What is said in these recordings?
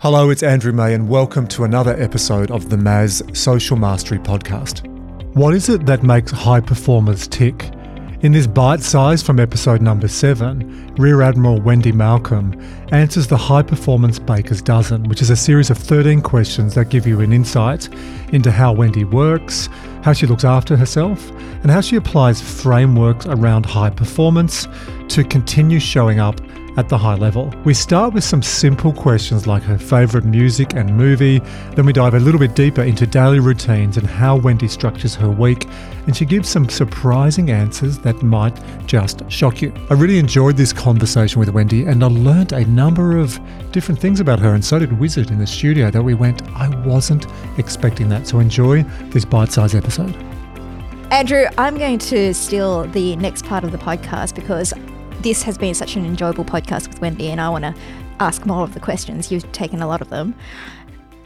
Hello, it's Andrew May and welcome to another episode of the MAZ Social Mastery Podcast. What is it that makes high performers tick? In this bite size from episode number 7, Rear Admiral Wendy Malcolm answers the High Performance Baker's Dozen, which is a series of 13 questions that give you an insight into how Wendy works, how she looks after herself, and how she applies frameworks around high performance to continue showing up at the high level. We start with some simple questions like her favourite music and movie, then we dive a little bit deeper into daily routines and how Wendy structures her week, and she gives some surprising answers that might just shock you. I really enjoyed this conversation with Wendy and I learned a number of different things about her, and so did Wizard in the studio that we went, I wasn't expecting that. So enjoy this bite-sized episode. Andrew, I'm going to steal the next part of the podcast because this has been such an enjoyable podcast with Wendy and I want to ask more of the questions. You've taken a lot of them.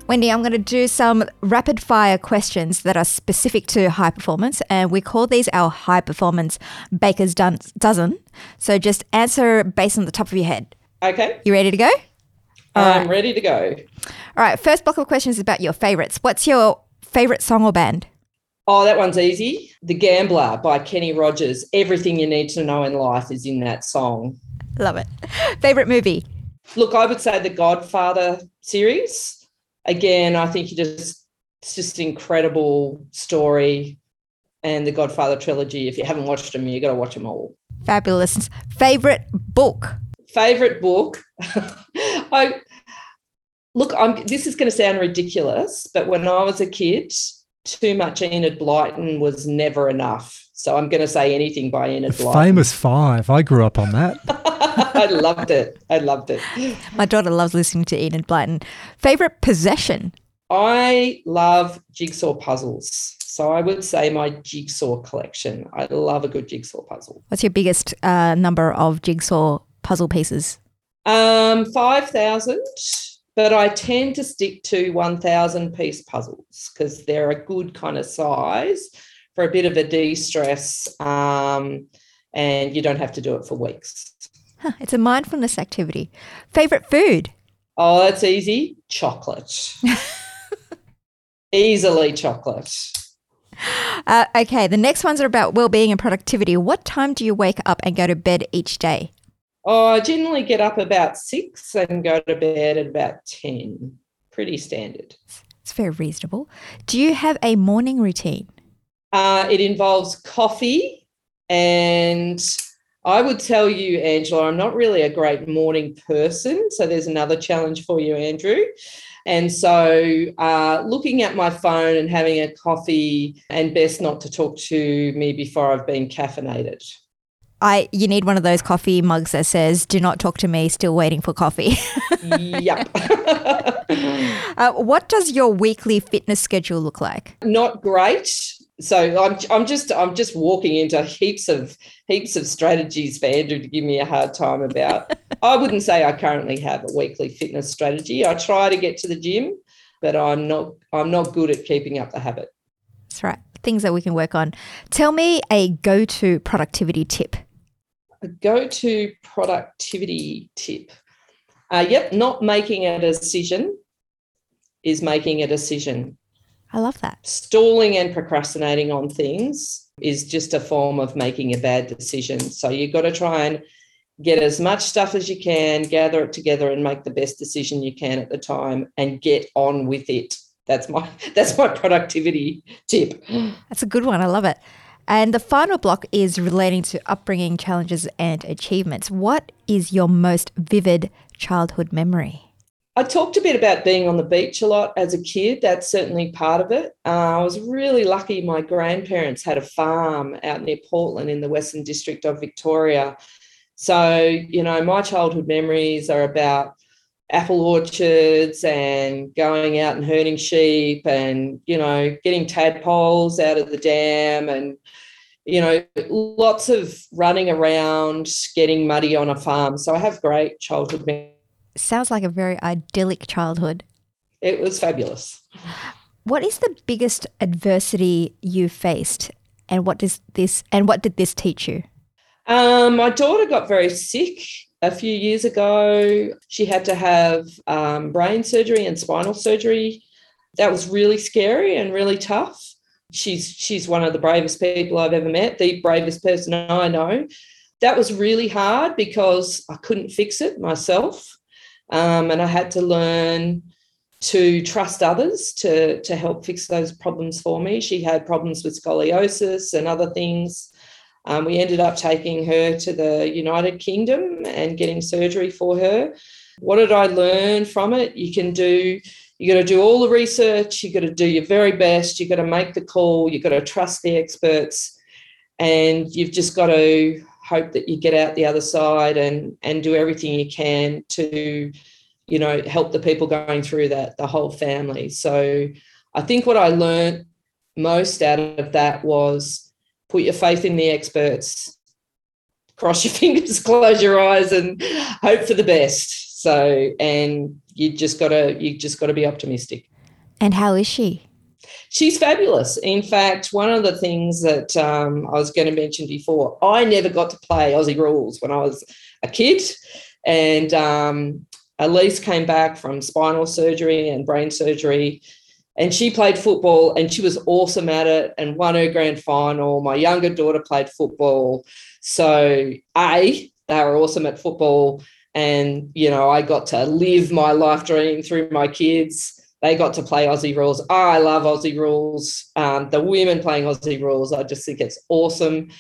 Wendy, I'm going to do some rapid fire questions that are specific to high performance, and we call these our high performance baker's dozen. So just answer based on the top of your head. Okay. You ready to go? I'm ready to go. All right. First block of questions is about your favourites. What's your favourite song or band? Oh, that one's easy. The Gambler by Kenny Rogers. Everything you need to know in life is in that song. Love it. Favourite movie? Look, I would say the Godfather series. Again, I think it's just an incredible story, and the Godfather trilogy. If you haven't watched them, you've got to watch them all. Fabulous. Favourite book? Favourite book? This is going to sound ridiculous, but when I was a kid, too much Enid Blyton was never enough. So I'm going to say anything by Enid Blyton. Famous Five. I grew up on that. I loved it. My daughter loves listening to Enid Blyton. Favourite possession? I love jigsaw puzzles. So I would say my jigsaw collection. I love a good jigsaw puzzle. What's your biggest number of jigsaw puzzle pieces? 5,000. But I tend to stick to 1,000-piece puzzles because they're a good kind of size for a bit of a de-stress, and you don't have to do it for weeks. Huh, it's a mindfulness activity. Favourite food? Oh, that's easy. Chocolate. Easily chocolate. Okay, the next ones are about well-being and productivity. What time do you wake up and go to bed each day? Oh, I generally get up about 6 and go to bed at about 10. Pretty standard. It's very reasonable. Do you have a morning routine? It involves coffee, and I would tell you, Angela, I'm not really a great morning person, so there's another challenge for you, Andrew. And so looking at my phone and having a coffee, and best not to talk to me before I've been caffeinated. You need one of those coffee mugs that says, do not talk to me, still waiting for coffee. Yep. What does your weekly fitness schedule look like? Not great. So I'm just walking into heaps of strategies for Andrew to give me a hard time about. I wouldn't say I currently have a weekly fitness strategy. I try to get to the gym, but I'm not good at keeping up the habit. That's right. Things that we can work on. Tell me a go-to productivity tip. A go-to productivity tip. Not making a decision is making a decision. I love that. Stalling and procrastinating on things is just a form of making a bad decision. So you've got to try and get as much stuff as you can, gather it together and make the best decision you can at the time and get on with it. That's my productivity tip. That's a good one. I love it. And the final block is relating to upbringing, challenges and achievements. What is your most vivid childhood memory? I talked a bit about being on the beach a lot as a kid. That's certainly part of it. I was really lucky. My grandparents had a farm out near Portland in the Western District of Victoria. So, my childhood memories are about apple orchards and going out and herding sheep and, getting tadpoles out of the dam and, lots of running around, getting muddy on a farm. So I have great childhood memories. Sounds like a very idyllic childhood. It was fabulous. What is the biggest adversity you faced, and what did this teach you? My daughter got very sick A few years ago, she had to have brain surgery and spinal surgery. That was really scary and really tough. She's one of the bravest people I've ever met, the bravest person I know. That was really hard because I couldn't fix it myself, and I had to learn to trust others to help fix those problems for me. She had problems with scoliosis and other things. We ended up taking her to the United Kingdom and getting surgery for her. What did I learn from it? You got to do all the research, you got to do your very best, you got to make the call, you got to trust the experts, and you've just got to hope that you get out the other side and do everything you can to, help the people going through that, the whole family. So I think what I learned most out of that was put your faith in the experts, cross your fingers, close your eyes and hope for the best. So, and you just got to be optimistic. And how is she? She's fabulous. In fact, one of the things that I was going to mention before, I never got to play Aussie rules when I was a kid. And Elise came back from spinal surgery and brain surgery, and she played football and she was awesome at it and won her grand final. My younger daughter played football. So, they were awesome at football. And, I got to live my life dream through my kids. They got to play Aussie rules. I love Aussie rules. The women playing Aussie rules, I just think it's awesome.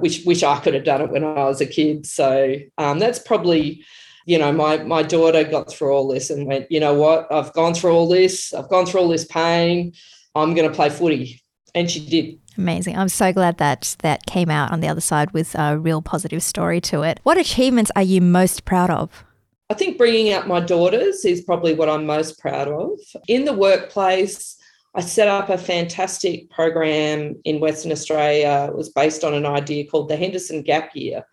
Wish I could have done it when I was a kid. So that's probably, my daughter got through all this and went, you know what, I've gone through all this. I've gone through all this pain. I'm going to play footy. And she did. Amazing. I'm so glad that came out on the other side with a real positive story to it. What achievements are you most proud of? I think bringing up my daughters is probably what I'm most proud of. In the workplace, I set up a fantastic program in Western Australia. It was based on an idea called the Henderson Gap Year,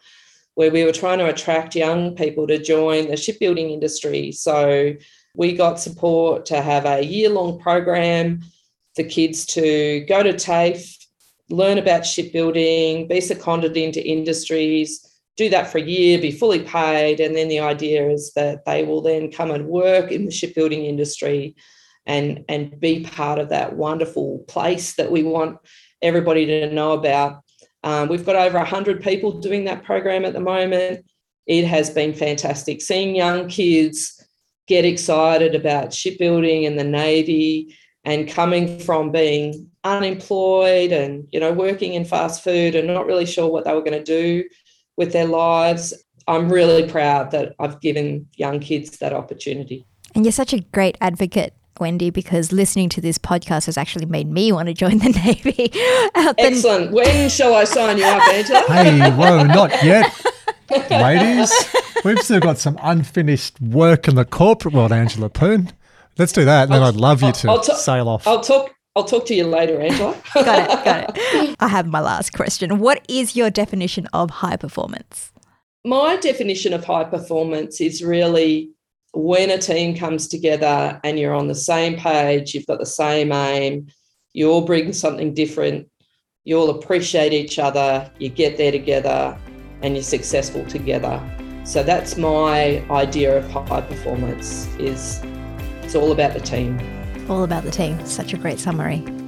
where we were trying to attract young people to join the shipbuilding industry. So we got support to have a year-long program for kids to go to TAFE, learn about shipbuilding, be seconded into industries, do that for a year, be fully paid, and then the idea is that they will then come and work in the shipbuilding industry and be part of that wonderful place that we want everybody to know about. We've got over 100 people doing that program at the moment. It has been fantastic. Seeing young kids get excited about shipbuilding and the Navy and coming from being unemployed and, working in fast food and not really sure what they were going to do with their lives. I'm really proud that I've given young kids that opportunity. And you're such a great advocate, Wendy, because listening to this podcast has actually made me want to join the Navy. Excellent. When shall I sign you up, Angela? Hey, whoa, not yet. Ladies, we've still got some unfinished work in the corporate world, Angela Poon. Let's do that, and then I'd love you to sail off. I'll talk to you later, Angela. Got it. I have my last question. What is your definition of high performance? My definition of high performance is really when a team comes together and you're on the same page, you've got the same aim, you all bring something different, you all appreciate each other, you get there together, and you're successful together. So that's my idea of high performance, is it's all about the team. All about the team. Such a great summary.